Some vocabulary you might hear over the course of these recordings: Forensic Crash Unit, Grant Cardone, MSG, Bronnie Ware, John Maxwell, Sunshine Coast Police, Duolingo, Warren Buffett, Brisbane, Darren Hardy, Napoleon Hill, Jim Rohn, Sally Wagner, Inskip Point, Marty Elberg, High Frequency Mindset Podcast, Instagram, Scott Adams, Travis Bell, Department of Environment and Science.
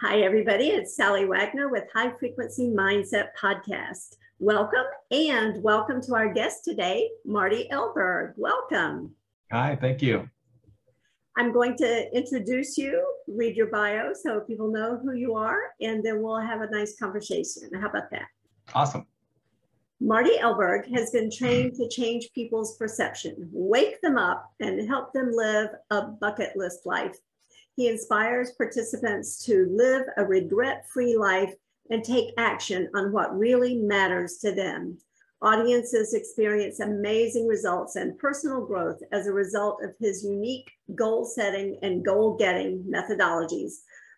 Hi, everybody. It's Sally Wagner with High Frequency Mindset Podcast. Welcome, and welcome to our guest today, Marty Elberg. Welcome. Hi, thank you. I'm going to introduce you, read your bio so people know who you are, and then we'll have a nice conversation. How about that? Awesome. Marty Elberg has been trained to change people's perception, wake them up, and help them live a bucket list life. He inspires participants to live a regret-free life and take action on what really matters to them. Audiences experience amazing results and personal growth as a result of his unique goal-setting and goal-getting methodologies,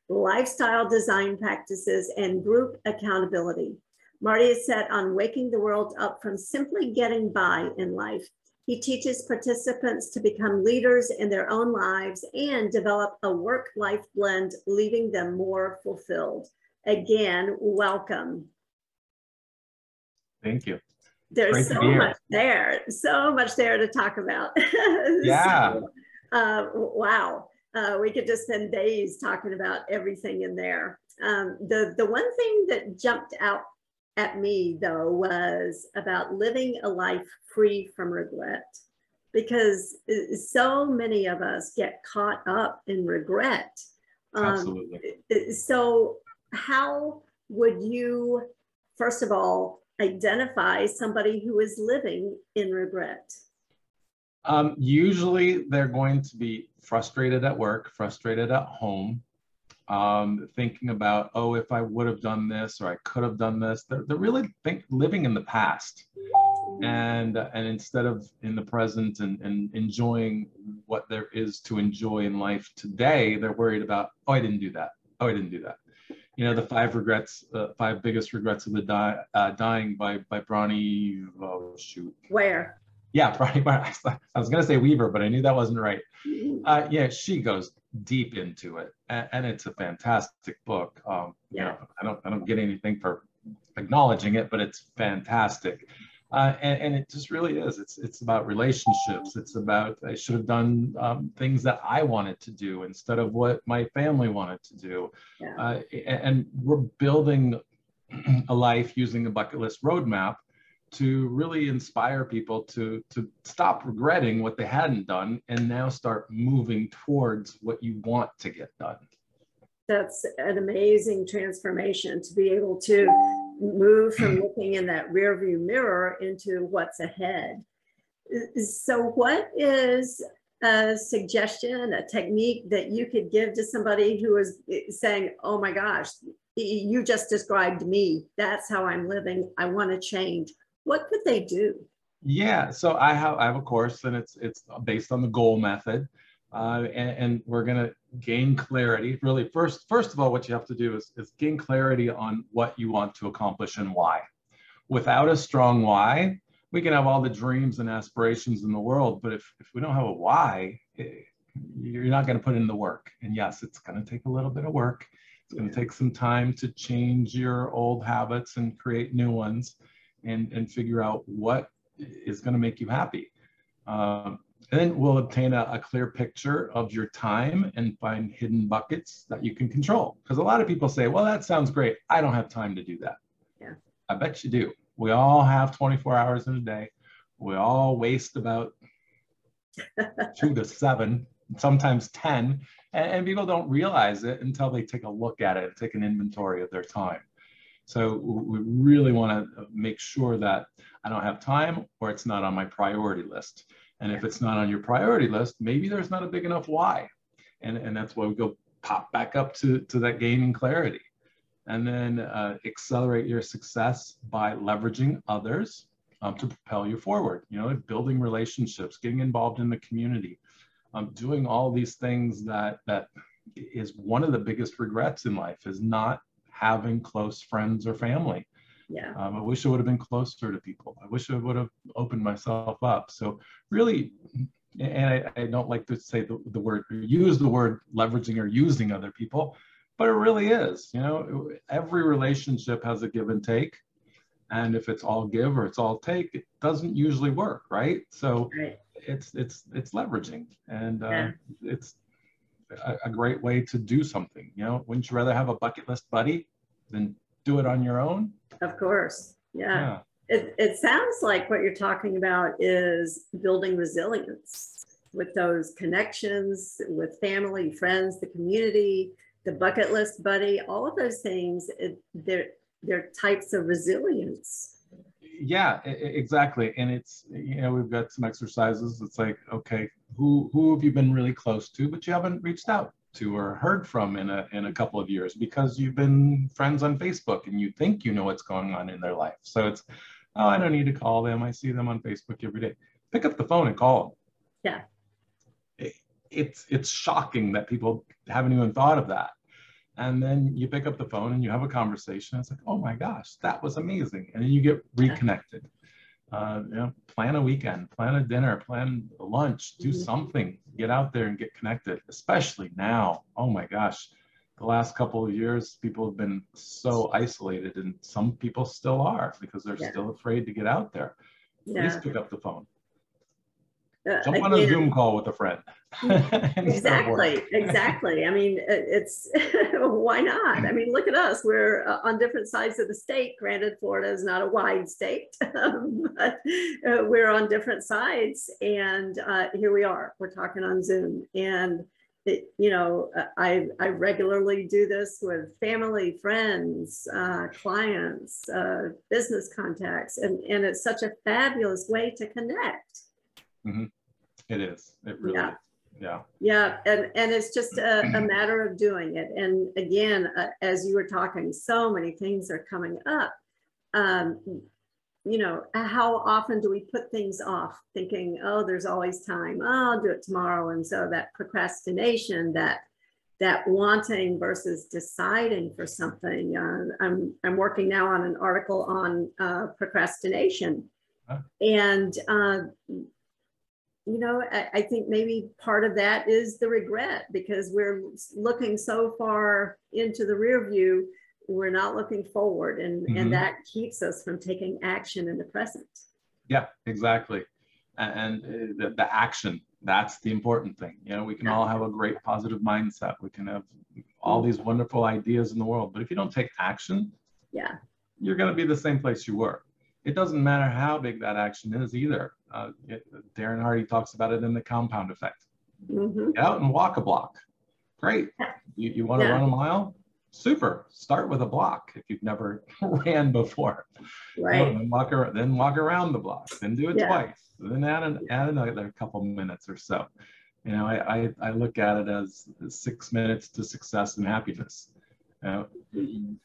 lifestyle design practices, and group accountability. Marty is set on waking the world up from simply getting by in life. He teaches participants to become leaders in their own lives and develop a work-life blend, leaving them more fulfilled. Again, welcome. Thank you. There's so much there, to talk about. Yeah. Wow. We could just spend days talking about everything in there. The one thing that jumped out at me, though, was about living a life free from regret, because so many of us get caught up in regret. Absolutely. So how would you, first of all, identify somebody who is living in regret? Usually they're going to be frustrated at work, frustrated at home. Thinking about, oh, if I would have done this or I could have done this, they're really living in the past, and instead of in the present and enjoying what there is to enjoy in life today, they're worried about, oh, I didn't do that. Oh, I didn't do that. You know, the five biggest regrets of the dying by Bronnie. Oh, shoot. Where? Yeah, Bronnie Ware. I was going to say Weaver, but I knew that wasn't right. Yeah, she goes deep into it, and it's a fantastic book. You know, I don't get anything for acknowledging it, but it's fantastic, and it just really is. It's about relationships. It's about I should have done things that I wanted to do instead of what my family wanted to do, and we're building a life using the bucket list roadmap to really inspire people to stop regretting what they hadn't done and now start moving towards what you want to get done. That's an amazing transformation, to be able to move from looking in that rearview mirror into what's ahead. So what is a suggestion, a technique that you could give to somebody who is saying, oh my gosh, you just described me. That's how I'm living. I want to change. What could they do? Yeah, so I have a course, and it's based on the goal method, and we're going to gain clarity. Really, first of all, what you have to do is gain clarity on what you want to accomplish and why. Without a strong why, we can have all the dreams and aspirations in the world, but if we don't have a why, you're not going to put in the work. And yes, it's going to take a little bit of work. It's going to take some time to change your old habits and create new ones. And figure out what is going to make you happy. And then we'll obtain a clear picture of your time and find hidden buckets that you can control. Because a lot of people say, well, that sounds great. I don't have time to do that. Yeah. I bet you do. We all have 24 hours in a day. We all waste about 2 to 7, sometimes 10. And people don't realize it until they take a look at it, take an inventory of their time. So we really want to make sure that I don't have time or it's not on my priority list. And if it's not on your priority list, maybe there's not a big enough why. And that's why we go pop back up to that gaining clarity. And then accelerate your success by leveraging others to propel you forward. You know, building relationships, getting involved in the community, doing all these things that is one of the biggest regrets in life, is not having close friends or family. Yeah. I wish I would have been closer to people. I wish I would have opened myself up. So really, and I don't like to say the word, use the word leveraging or using other people, but it really is. You know, every relationship has a give and take. And if it's all give or it's all take, it doesn't usually work, right? So it's leveraging, and it's a great way to do something. You know, wouldn't you rather have a bucket list buddy than do it on your own? Of course. Yeah. It sounds like what you're talking about is building resilience with those connections, with family, friends, the community, the bucket list buddy, all of those things. They're types of resilience. Yeah, exactly. And it's, you know, we've got some exercises. It's like, okay, who have you been really close to, but you haven't reached out to or heard from in a couple of years because you've been friends on Facebook and you think you know what's going on in their life. So it's, oh, I don't need to call them. I see them on Facebook every day. Pick up the phone and call them. Yeah. It's shocking that people haven't even thought of that. And then you pick up the phone and you have a conversation. It's like, oh my gosh, that was amazing. And then you get reconnected. You know, plan a weekend, plan a dinner, plan a lunch, do something, get out there and get connected, especially now. Oh my gosh, the last couple of years, people have been so isolated, and some people still are because they're still afraid to get out there. Yeah. Please pick up the phone. Jump on a Zoom call with a friend. Exactly. I mean, it's why not? I mean, look at us. We're on different sides of the state. Granted, Florida is not a wide state, but we're on different sides. And here we are. We're talking on Zoom. And, you know, I regularly do this with family, friends, clients, business contacts. And it's such a fabulous way to connect. Mm-hmm. It is. It really is. Yeah. Yeah. And it's just a matter of doing it. And again, as you were talking, so many things are coming up. You know, how often do we put things off thinking, oh, there's always time. Oh, I'll do it tomorrow. And so that procrastination, that wanting versus deciding for something. I'm working now on an article on procrastination. Huh? And, you know, I think maybe part of that is the regret, because we're looking so far into the rear view, we're not looking forward. And, and that keeps us from taking action in the present. Yeah, exactly. And the action, that's the important thing. You know, we can all have a great positive mindset. We can have all these wonderful ideas in the world. But if you don't take action, you're going to be the same place you were. It doesn't matter how big that action is either. Darren Hardy talks about it in the compound effect. Get out and walk a block. Great. You want to run a mile? Super. Start with a block if you've never ran before. Right. You know, then walk around the block. Then do it twice. Then add another couple minutes or so. You know, I look at it as 6 minutes to success and happiness.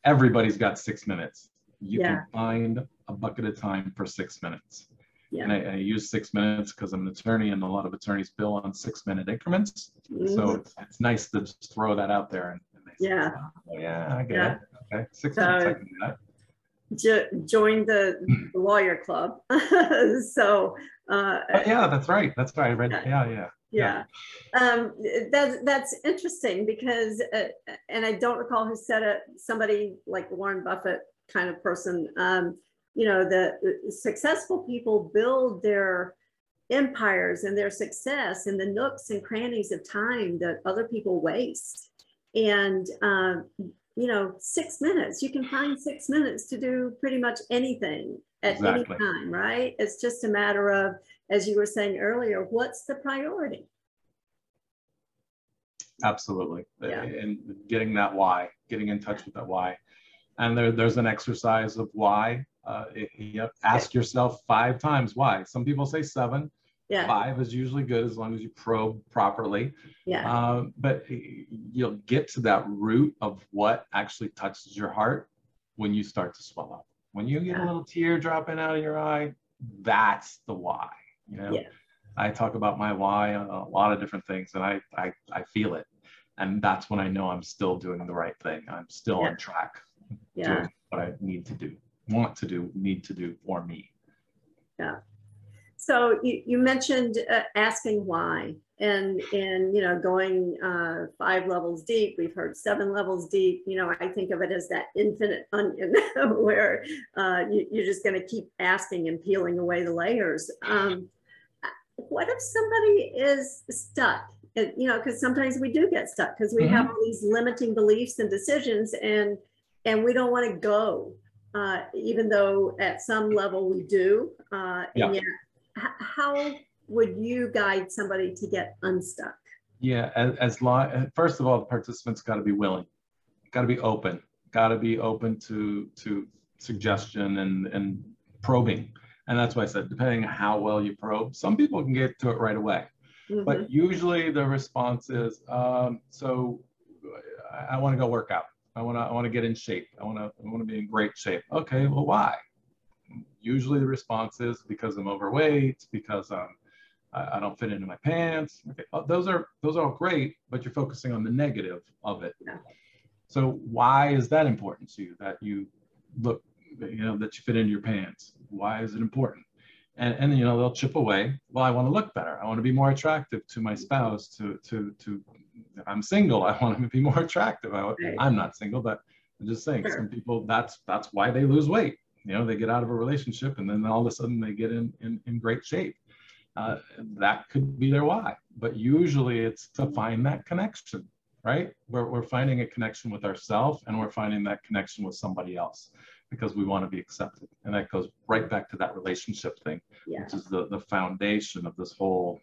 Everybody's got 6 minutes. You can find a bucket of time for 6 minutes. And I use 6 minutes because I'm an attorney, and a lot of attorneys bill on 6 minute increments. So it's nice to just throw that out there. And they say, I get it. Okay, 6 minutes, I can do that. Join the lawyer club. So that's right. That's right. I read Yeah. That's interesting because, and I don't recall who said it, somebody like Warren Buffett kind of person, you know, the successful people build their empires and their success in the nooks and crannies of time that other people waste. And, you know, 6 minutes, you can find 6 minutes to do pretty much anything at any time, right? It's just a matter of, as you were saying earlier, what's the priority? Absolutely. Yeah. And getting that why, getting in touch with that why. And there's an exercise of why. Ask yourself 5 times why. Some people say 7. 5 is usually good as long as you probe properly. But you'll get to that root of what actually touches your heart when you start to swell up. When you get a little tear dropping out of your eye, that's the why. You know, I talk about my why on a lot of different things, and I feel it, and that's when I know I'm still doing the right thing. I'm still on track. Doing what I need to do. Want to do, need to do for me. Yeah. So you mentioned asking why, and you know, going 5 levels deep. We've heard 7 levels deep. You know, I think of it as that infinite onion where you're just going to keep asking and peeling away the layers. What if somebody is stuck you know, because sometimes we do get stuck because we mm-hmm. have all these limiting beliefs and decisions, and we don't want to go, even though at some level we do. Yeah. And yet, how would you guide somebody to get unstuck? Yeah, as long, first of all, the participants got to be willing, got to be open, to suggestion and probing. And that's why I said, depending on how well you probe, some people can get to it right away. Mm-hmm. But usually the response is, so I want to go work out. I want to get in shape. I want to be in great shape. Okay, well, why? Usually the response is because I'm overweight, because I don't fit into my pants. Okay. Those are all great, but you're focusing on the negative of it. Yeah. So why is that important to you, that you look, you know, that you fit into your pants? Why is it important? And you know, they'll chip away. Well, I want to look better. I want to be more attractive to my spouse. I'm single. I want to be more attractive. I'm not single, but I'm just saying, sure. Some people, that's why they lose weight. You know, they get out of a relationship and then all of a sudden they get in great shape. That could be their why, but usually it's to find that connection, right? We're finding a connection with ourselves, and we're finding that connection with somebody else, because we want to be accepted. And that goes right back to that relationship thing, yeah. Which is the foundation of this whole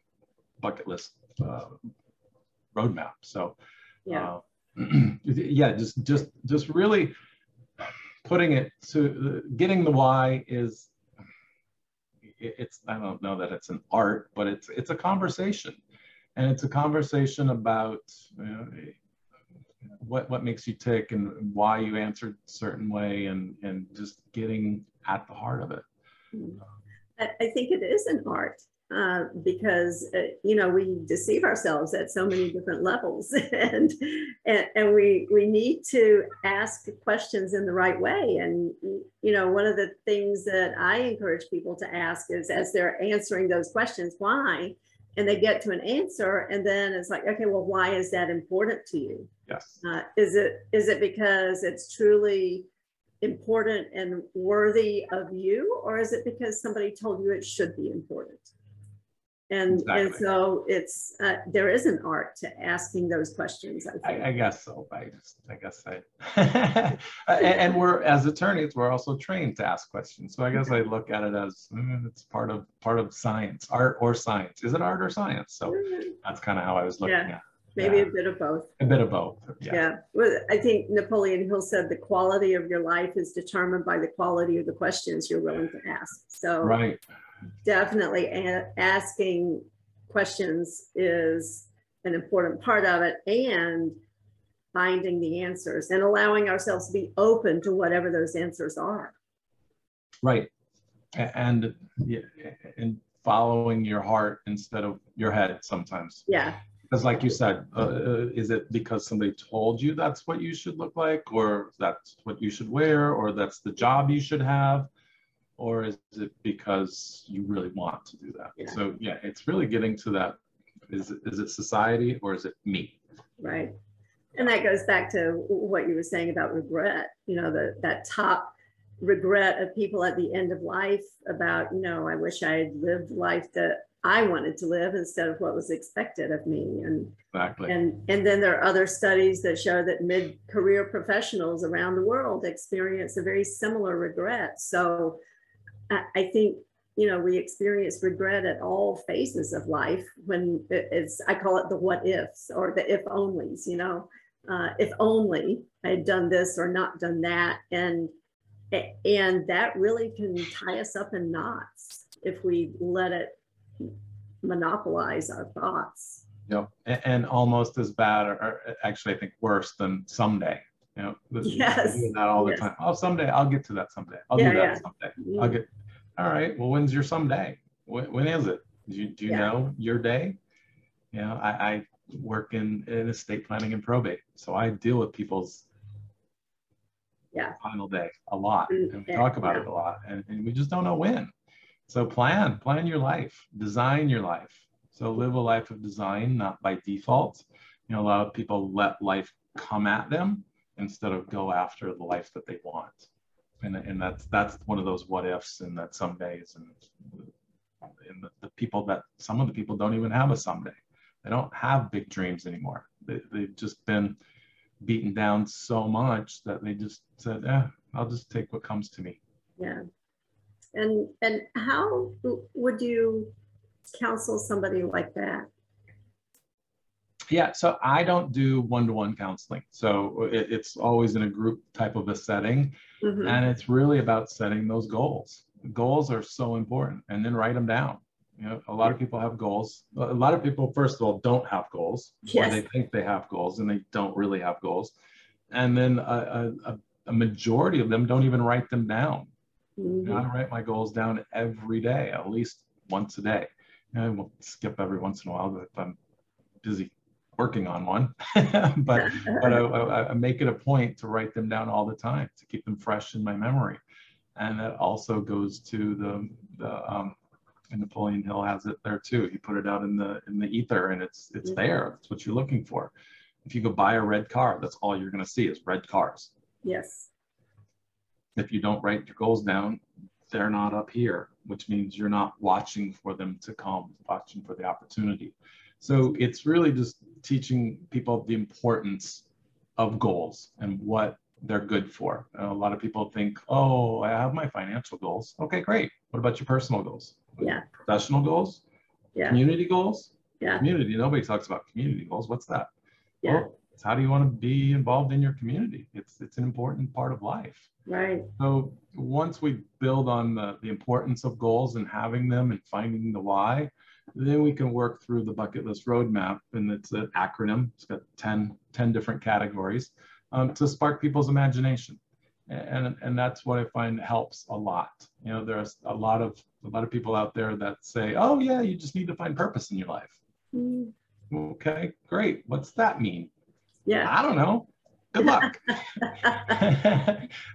bucket list roadmap. So yeah, yeah, just really putting it to getting the why is, it's, I don't know that it's an art, but it's a conversation, and it's a conversation about, you know, what makes you tick and why you answered a certain way, and just getting at the heart of it. I think it is an art, because you know, we deceive ourselves at so many different levels, and we need to ask questions in the right way. And you know, one of the things that I encourage people to ask is, as they're answering those questions, why? And they get to an answer, and then it's like, okay, well, why is that important to you? Yes. Is it because it's truly important and worthy of you, or is it because somebody told you it should be important? And, exactly. And so it's, there is an art to asking those questions, I think. I guess so. I guess and we're, as attorneys, we're also trained to ask questions. So I guess I look at it as, it's part of science, art or science. Is it art or science? So that's kind of how I was looking at it. Maybe a bit of both. A bit of both. Yeah. Yeah. Well, I think Napoleon Hill said the quality of your life is determined by the quality of the questions you're willing to ask. So right. Definitely asking questions is an important part of it, and finding the answers and allowing ourselves to be open to whatever those answers are. Right. And following your heart instead of your head sometimes. Yeah. Because like you said, is it because somebody told you that's what you should look like, or that's what you should wear, or that's the job you should have, or is it because you really want to do that? Yeah. So yeah, it's really getting to that, is it society or is it me? Right. And that goes back to what you were saying about regret, you know, that top regret of people at the end of life about, you know, I wish I had lived life that I wanted to live instead of what was expected of me. And, exactly. And then there are other studies that show that mid-career professionals around the world experience a very similar regret. So I think, you know, we experience regret at all phases of life when it's, I call it the what ifs or the if onlys, you know, if only I had done this or not done that. And that really can tie us up in knots if we let it monopolize our thoughts. Yep. And almost as bad, or actually I think worse than someday. You know, yes. We do that all the yes. time. Oh, someday I'll get to that someday. I'll do that someday. Mm-hmm. I'll get. All right. Well, when's your someday? When is it? Do you know your day? You know, I work in estate planning and probate, so I deal with people's final day a lot, and we talk about it a lot, and we just don't know when. So plan your life, design your life. So live a life of design, not by default. You know, a lot of people let life come at them instead of go after the life that they want. And that's one of those what ifs, and that somedays, and the people that, some of the people don't even have a someday. They don't have big dreams anymore. They've just been beaten down so much that they just said, I'll just take what comes to me. Yeah. And how would you counsel somebody like that? Yeah, so I don't do one-to-one counseling. So it's always in a group type of a setting. Mm-hmm. And it's really about setting those goals. Goals are so important, and then write them down. You know, a lot of people have goals. A lot of people, first of all, don't have goals. Yes. Or they think they have goals and they don't really have goals. And then a majority of them don't even write them down. Mm-hmm. You know, I write my goals down every day, at least once a day. And I will skip every once in a while if I'm busy working on one, but I make it a point to write them down all the time to keep them fresh in my memory. And that also goes to and Napoleon Hill has it there too. He put it out in the ether, and it's mm-hmm. there. It's what you're looking for. If you go buy a red car, that's all you're going to see is red cars. Yes. If you don't write your goals down, they're not up here, which means you're not watching for them to come, watching for the opportunity. So it's really just teaching people the importance of goals and what they're good for. And a lot of people think, oh, I have my financial goals. Okay, great. What about your personal goals? Yeah. Professional goals? Yeah. Community goals? Yeah. Community. Nobody talks about community goals. What's that? Yeah. Well, it's how do you want to be involved in your community? It's an important part of life. Right. So once we build on the importance of goals and having them and finding the why, then we can work through the bucket list roadmap. And it's an acronym. It's got 10 different categories to spark people's imagination. And that's what I find helps a lot. You know, there's a lot of people out there that say, oh yeah, you just need to find purpose in your life. Mm. Okay, great. What's that mean? Yeah. I don't know. Good luck.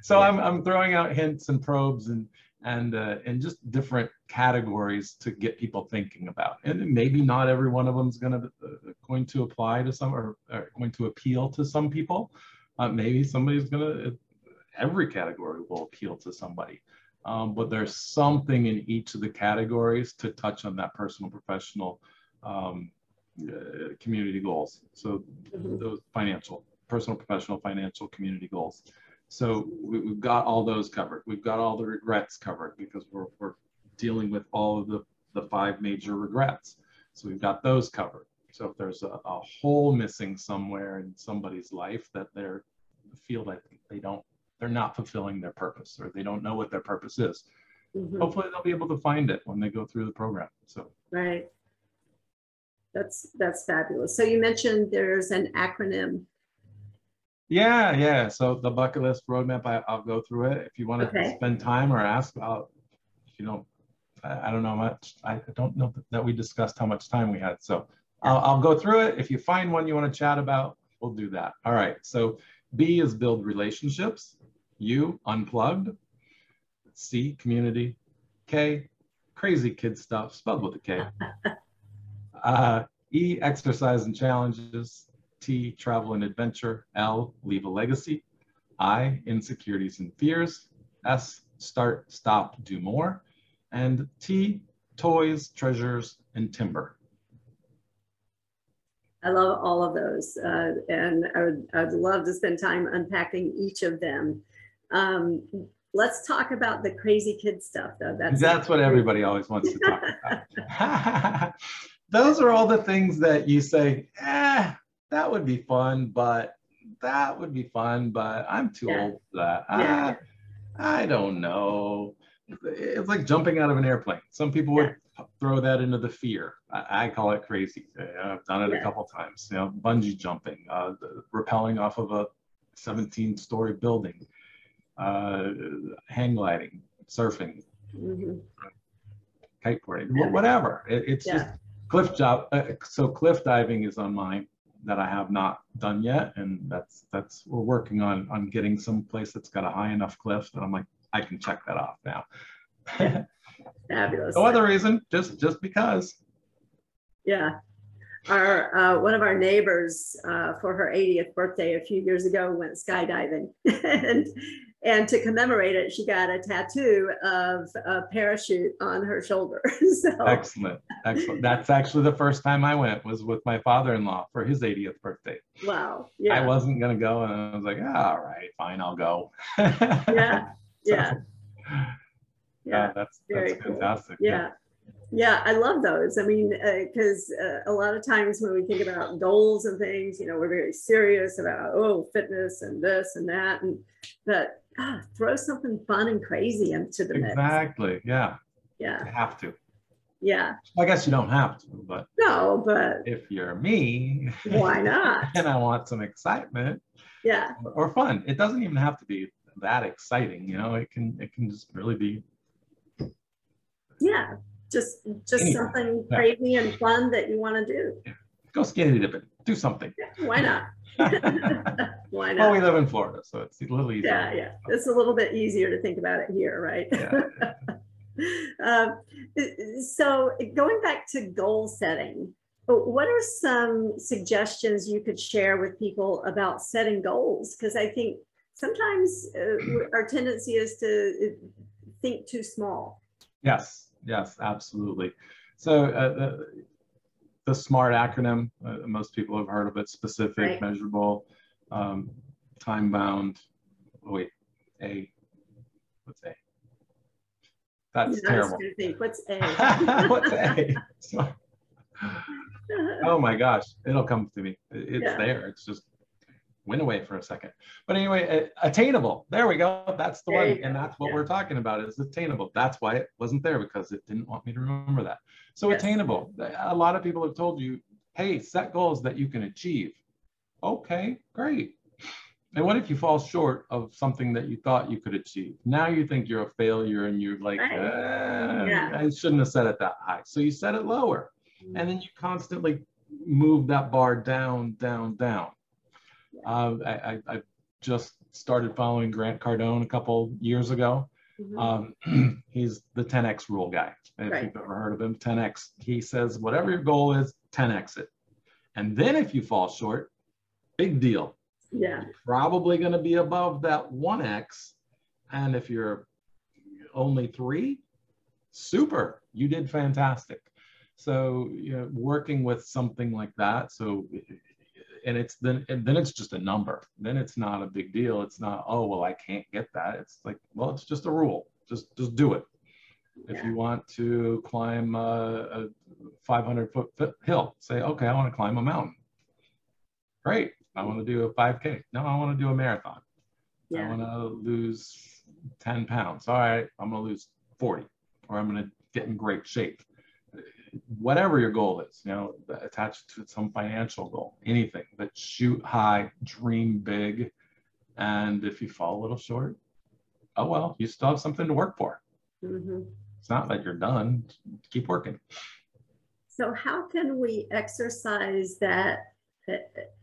So I'm throwing out hints and probes and just different categories to get people thinking about. And maybe not every one of them is going to apply to some or going to appeal to some people. Maybe somebody's every category will appeal to somebody. But there's something in each of the categories to touch on that personal, professional, community goals. So mm-hmm. those financial, personal, professional, financial, community goals. So we've got all those covered. We've got all the regrets covered because we're dealing with all of the 5 major regrets. So we've got those covered. So if there's a hole missing somewhere in somebody's life that they're not fulfilling their purpose, or they don't know what their purpose is, mm-hmm. hopefully they'll be able to find it when they go through the program. So right. That's fabulous. So you mentioned there's an acronym. Yeah. So the bucket list roadmap, I'll go through it. If you want to spend time or ask about, I don't know much. I don't know that we discussed how much time we had. So I'll go through it. If you find one you want to chat about, we'll do that. All right. So B is build relationships. U, unplugged. C, community. K, crazy kid stuff, spelled with a K. E, exercise and challenges. T, travel and adventure. L, leave a legacy. I, insecurities and fears. S, start, stop, do more. And T, toys, treasures, and timber. I love all of those. And I'd love to spend time unpacking each of them. Let's talk about the crazy kid stuff, though. That's what everybody always wants to talk about. Those are all the things that you say, that would be fun, but I'm too old for that. Yeah. I don't know. It's like jumping out of an airplane. Some people would throw that into the fear. I call it crazy. I've done it a couple times. You know, bungee jumping, rappelling off of a 17-story building, hang gliding, surfing, mm-hmm. kiteboarding, whatever. It's just cliff job. So cliff diving is on mine. That I have not done yet, and that's we're working on getting some place that's got a high enough cliff that I'm like, I can check that off now. Fabulous. No other reason, just because. Yeah, Our one of our neighbors for her 80th birthday a few years ago went skydiving, and to commemorate it, she got a tattoo of a parachute on her shoulder. So. Excellent, excellent. That's actually the first time I went was with my father-in-law for his 80th birthday. Wow. Yeah. I wasn't gonna go, and I was like, oh, all right, fine, I'll go. Yeah. Yeah. Yeah. That's fantastic. Cool. Yeah. Yeah. Yeah, I love those. I mean, because a lot of times when we think about goals and things, you know, we're very serious about, oh, fitness and this and that, and but throw something fun and crazy into the mix. Exactly. Yeah. Yeah. You have to. Yeah. I guess you don't have to, but no, but if you're me, why not? And I want some excitement. Yeah. Or fun. It doesn't even have to be that exciting. You know, it can just really be. Yeah. Just anyway, something crazy and fun that you want to do. Yeah. Go skinny dipping. Do something. Yeah, why not? Why not? Well, we live in Florida, so it's a little easier. Yeah, yeah. It's a little bit easier to think about it here, right? Yeah. So going back to goal setting, what are some suggestions you could share with people about setting goals? Because I think sometimes our tendency is to think too small. Yes. Yes, absolutely. So the SMART acronym, most people have heard of it, specific, right. Measurable, time-bound, what's A? That's terrible. What's A? What's A? Oh my gosh, it'll come to me. It's there. It's just went away for a second. But anyway, attainable. There we go. That's the one. And that's what we're talking about is attainable. That's why it wasn't there because it didn't want me to remember that. So attainable. A lot of people have told you, hey, set goals that you can achieve. Okay, great. And what if you fall short of something that you thought you could achieve? Now you think you're a failure and you're like, I shouldn't have set it that high. So you set it lower. Mm-hmm. And then you constantly move that bar down, down, down. I just started following Grant Cardone a couple years ago. Mm-hmm. He's the 10X rule guy. If you've ever heard of him, 10X. He says, whatever your goal is, 10X it. And then if you fall short, big deal. Yeah. You're probably going to be above that 1X. And if you're only 3, super. You did fantastic. So working with something like that. So And then it's just a number. Then it's not a big deal. It's not, oh, well, I can't get that. It's like, well, it's just a rule. Just do it. Yeah. If you want to climb a 500-foot hill, say, okay, I want to climb a mountain. Great. I want to do a 5K. No, I want to do a marathon. Yeah. I want to lose 10 pounds. All right, I'm going to lose 40, or I'm going to get in great shape. Whatever your goal is, attached to some financial goal, anything, but shoot high, dream big. And if you fall a little short, oh, well, you still have something to work for. Mm-hmm. It's not like you're done, keep working. So how can we exercise that,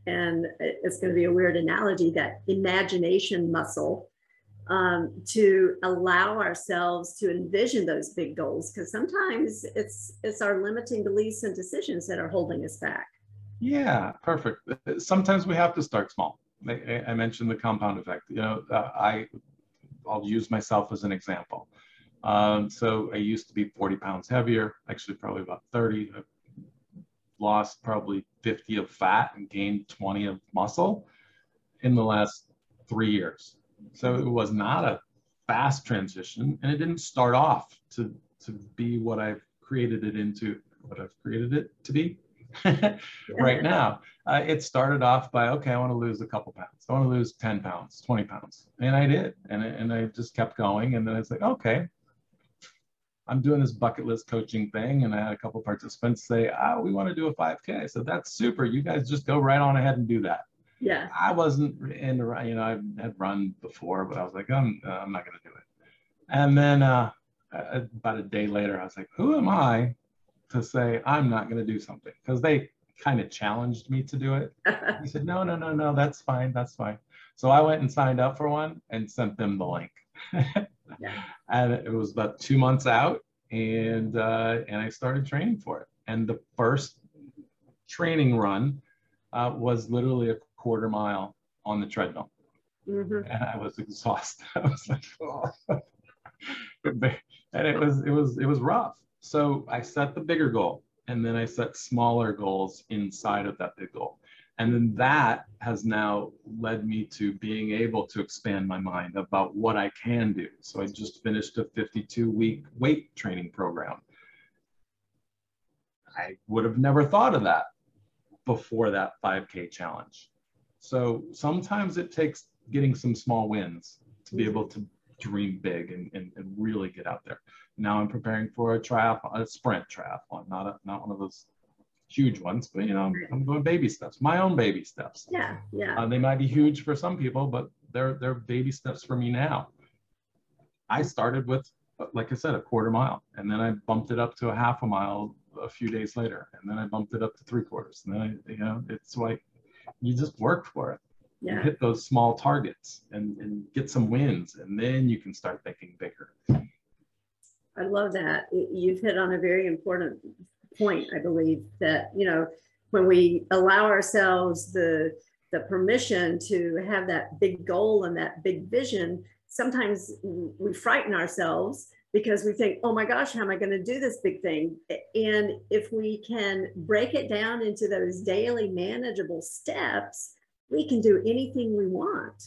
and it's going to be a weird analogy, that imagination muscle, to allow ourselves to envision those big goals, because sometimes it's our limiting beliefs and decisions that are holding us back. Yeah, perfect. Sometimes we have to start small. I mentioned the compound effect. I'll use myself as an example. So I used to be 40 pounds heavier, actually probably about 30. I lost probably 50 of fat and gained 20 of muscle in the last 3 years. So it was not a fast transition, and it didn't start off to be what I've created it into, what I've created it to be right now. It started off by, okay, I want to lose a couple pounds. I want to lose 10 pounds, 20 pounds. And I did. And I just kept going. And then I was like, okay, I'm doing this bucket list coaching thing. And I had a couple participants say, we want to do a 5K. So that's super. You guys just go right on ahead and do that. Yeah, I wasn't in the run, I had run before, but I was like, I'm not going to do it. And then about a day later, I was like, who am I to say I'm not going to do something? Because they kind of challenged me to do it. He said, no, that's fine. That's fine. So I went and signed up for one and sent them the link. And it was about 2 months out, and I started training for it. And the first training run was literally a quarter mile on the treadmill. Mm-hmm. And I was exhausted. I was like, oh. And it was rough. So I set the bigger goal, and then I set smaller goals inside of that big goal. And then that has now led me to being able to expand my mind about what I can do. So I just finished a 52-week weight training program. I would have never thought of that before that 5K challenge. So sometimes it takes getting some small wins to be able to dream big and really get out there. Now I'm preparing for a triathlon, a sprint triathlon, not one of those huge ones, but you know, I'm doing baby steps, my own baby steps. Yeah, yeah. They might be huge for some people, but they're baby steps for me now. I started with, like I said, a quarter mile, and then I bumped it up to a half a mile a few days later, and then I bumped it up to 3/4, and then I, you know, it's like you just work for it. Yeah. You hit those small targets and get some wins, and then you can start thinking bigger. I love that. You've hit on a very important point, I believe, that, you know, when we allow ourselves the permission to have that big goal and that big vision, sometimes we frighten ourselves because we think, oh my gosh, how am I going to do this big thing? And if we can break it down into those daily manageable steps, we can do anything we want.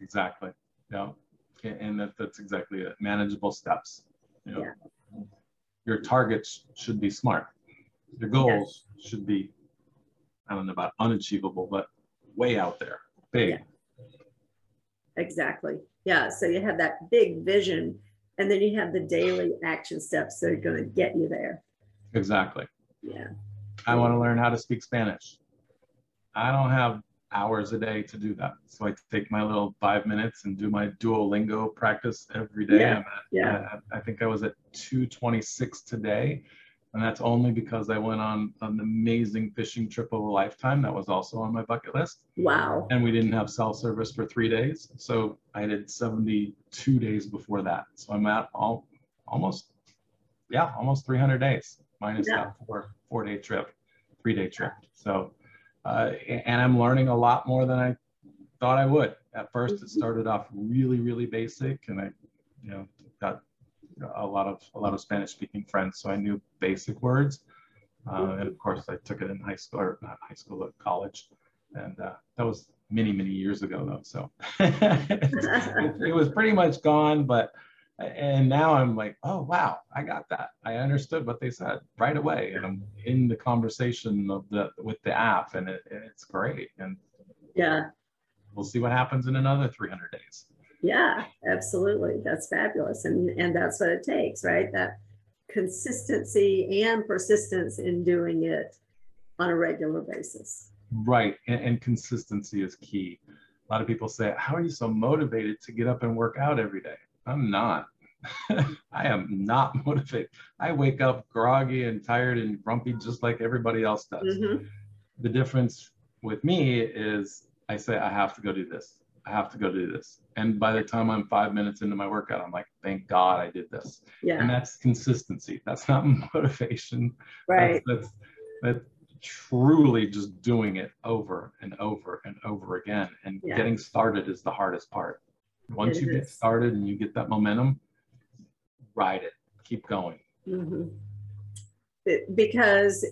Exactly. Yeah. And that's exactly it. Manageable steps. You know? Yeah. Your targets should be smart. Your goals yeah. should be, I don't know about unachievable, but way out there, big. Yeah. Exactly. Yeah. So you have that big vision, and then you have the daily action steps that are going to get you there. Exactly. Yeah. I want to learn how to speak Spanish. I don't have hours a day to do that. So I take my little 5 minutes and do my Duolingo practice every day. Yeah, I think I was at 226 today. And that's only because I went on an amazing fishing trip of a lifetime. That was also on my bucket list. Wow. And we didn't have cell service for 3 days. So I did 72 days before that. So I'm at almost 300 days minus that three-day trip. So and I'm learning a lot more than I thought I would. At first, it started off really, really basic, and I, you know, got a lot of Spanish-speaking friends, so I knew basic words. And of course, I took it in high school, or not high school, but college, and that was many, many years ago, though. So it was pretty much gone. And now I'm like, oh, wow, I got that. I understood what they said right away. And I'm in the conversation of with the app, and it's great. And yeah, we'll see what happens in another 300 days. Yeah, absolutely. That's fabulous. And that's what it takes, right? That consistency and persistence in doing it on a regular basis. Right. And consistency is key. A lot of people say, how are you so motivated to get up and work out every day? I'm not. I am not motivated. I wake up groggy and tired and grumpy just like everybody else does. Mm-hmm. The difference with me is I say, I have to go do this. I have to go do this. And by the time I'm 5 minutes into my workout, I'm like, thank God I did this. Yeah. And that's consistency. That's not motivation. Right. That's truly just doing it over and over and over again. And getting started is the hardest part. Once you get started and you get that momentum, ride it, keep going. Mm-hmm. Because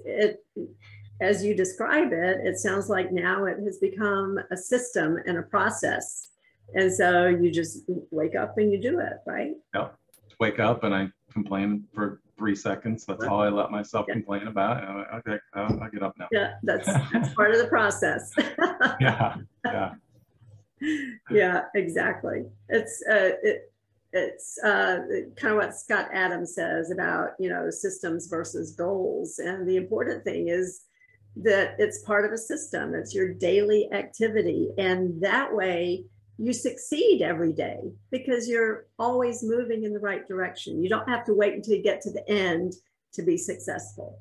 as you describe it, it sounds like now it has become a system and a process. And so you just wake up and you do it, right? Yep. Wake up and I complain for 3 seconds. That's all I let myself complain about. And I'm like, okay, I'll get up now. Yeah, that's part of the process. Yeah, yeah. Yeah, exactly. It's kind of what Scott Adams says about, you know, systems versus goals. And the important thing is that it's part of a system. It's your daily activity. And that way you succeed every day because you're always moving in the right direction. You don't have to wait until you get to the end to be successful.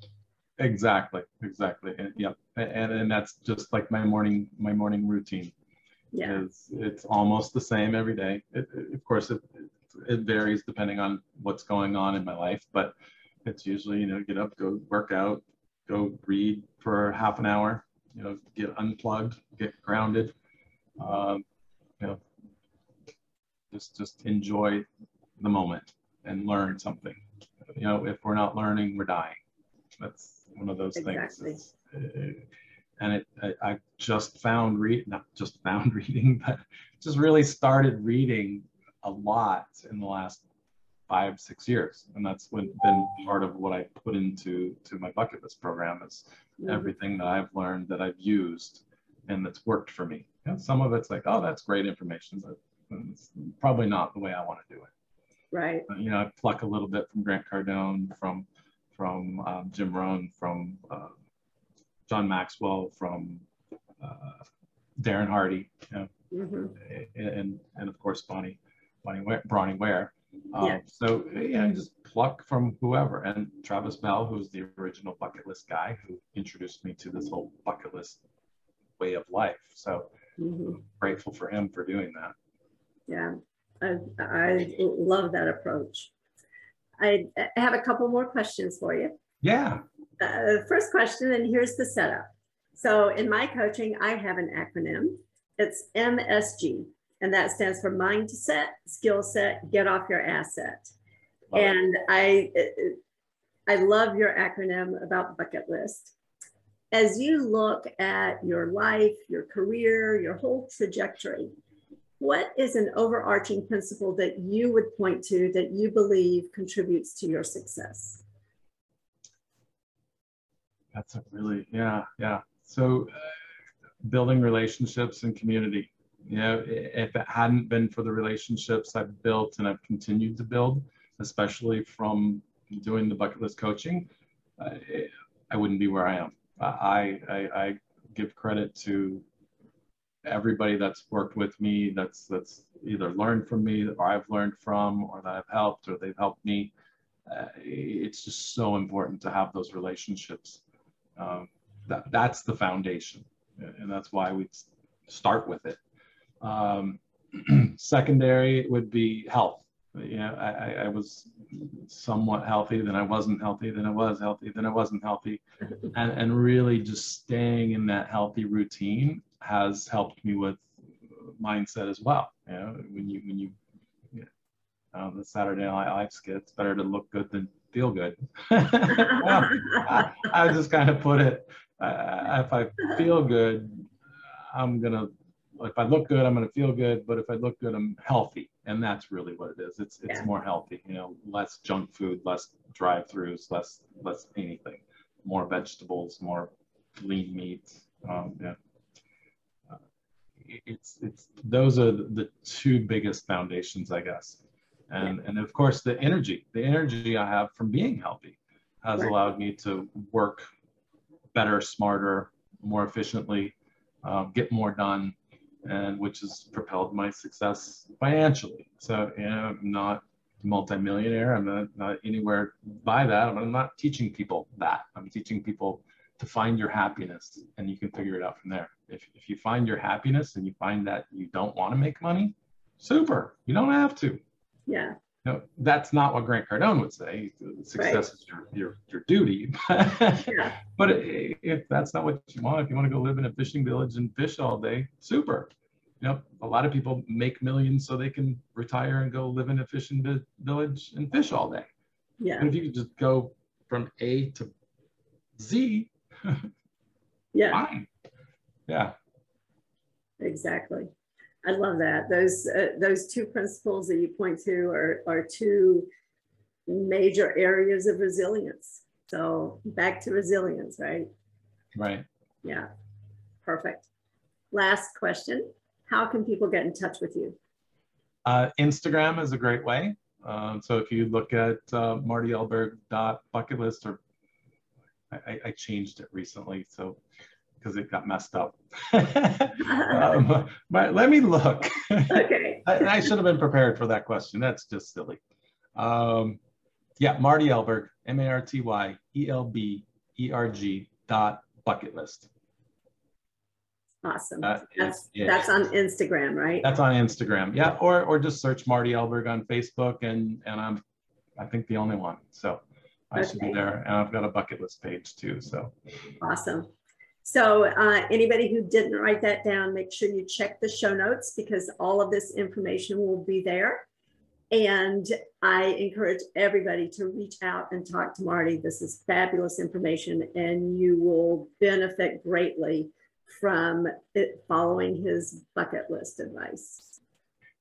Exactly. Exactly. And yeah. And that's just like my morning routine. Yeah, it's almost the same every day. Of course, it varies depending on what's going on in my life, but it's usually, you know, get up, go work out, go read for half an hour, you know, get unplugged, get grounded, you know, just enjoy the moment and learn something. You know, if we're not learning, we're dying. That's one of those things. And I just found just really started reading a lot in the last 5-6 years, and that's been part of what I put into my bucket list program is everything that I've learned that I've used and that's worked for me. And some of it's like, oh, that's great information, but it's probably not the way I want to do it. Right. But, you know, I pluck a little bit from Grant Cardone, from Jim Rohn, from John Maxwell, from Darren Hardy, you know, and of course Bronnie Ware. So yeah, just pluck from whoever. And Travis Bell, who's the original bucket list guy, who introduced me to this whole bucket list way of life. So I'm grateful for him for doing that. Yeah, I love that approach. I have a couple more questions for you. Yeah. First question, and here's the setup. So in my coaching, I have an acronym. It's MSG, and that stands for mindset, skill set, get off your asset. Wow. And I love your acronym about bucket list. As you look at your life, your career, your whole trajectory, what is an overarching principle that you would point to that you believe contributes to your success? That's a really, yeah. So building relationships and community. You know, if it hadn't been for the relationships I've built and I've continued to build, especially from doing the bucket list coaching, I wouldn't be where I am. I give credit to everybody that's worked with me, that's either learned from me or I've learned from, or that I've helped or they've helped me. It's just so important to have those relationships. That's the foundation, and that's why we start with it. Secondary would be health. You know, I was somewhat healthy, then I wasn't healthy, then I was healthy, then I wasn't healthy. And really just staying in that healthy routine has helped me with mindset as well. You know, when you the Saturday Night Live skit, it's better to look good than feel good. I just kind of put it, if I feel good, if I look good, I'm going to feel good, but if I look good, I'm healthy. And that's really what it is. It's more healthy, you know, less junk food, less drive-throughs, less anything, more vegetables, more lean meats. Those are the two biggest foundations, I guess. And of course, the energy I have from being healthy has allowed me to work better, smarter, more efficiently, get more done, and which has propelled my success financially. So, you know, I'm not a multimillionaire. I'm not anywhere by that. I'm not teaching people that. I'm teaching people to find your happiness, and you can figure it out from there. If you find your happiness and you find that you don't want to make money, super, you don't have to. Yeah. No, that's not what Grant Cardone would say. Success is your duty. But if that's not what you want, if you want to go live in a fishing village and fish all day, super. You know, a lot of people make millions so they can retire and go live in a fishing village and fish all day. Yeah. And if you could just go from A to Z, fine. Yeah. Exactly. I love that. Those two principles that you point to are two major areas of resilience. So back to resilience, right? Right. Yeah. Perfect. Last question. How can people get in touch with you? Instagram is a great way. So if you look at martyelberg.bucketlist, or I changed it recently, so because it got messed up. But let me look. Okay. I should have been prepared for that question. That's just silly. Yeah, Marty Elberg, martyelberg.bucketlist. Awesome. That's on Instagram, right? That's on Instagram. Yeah, or just search Marty Elberg on Facebook, and I think the only one. So I should be there. And I've got a bucket list page too, so. Awesome. So anybody who didn't write that down, make sure you check the show notes because all of this information will be there. And I encourage everybody to reach out and talk to Marty. This is fabulous information and you will benefit greatly from it following his bucket list advice.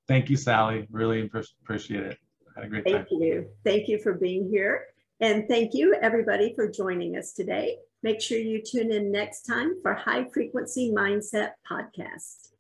Thank you, Sally. Really appreciate it. Had a great time. Thank you. Thank you for being here. And thank you, everybody, for joining us today. Make sure you tune in next time for High Frequency Mindset Podcast.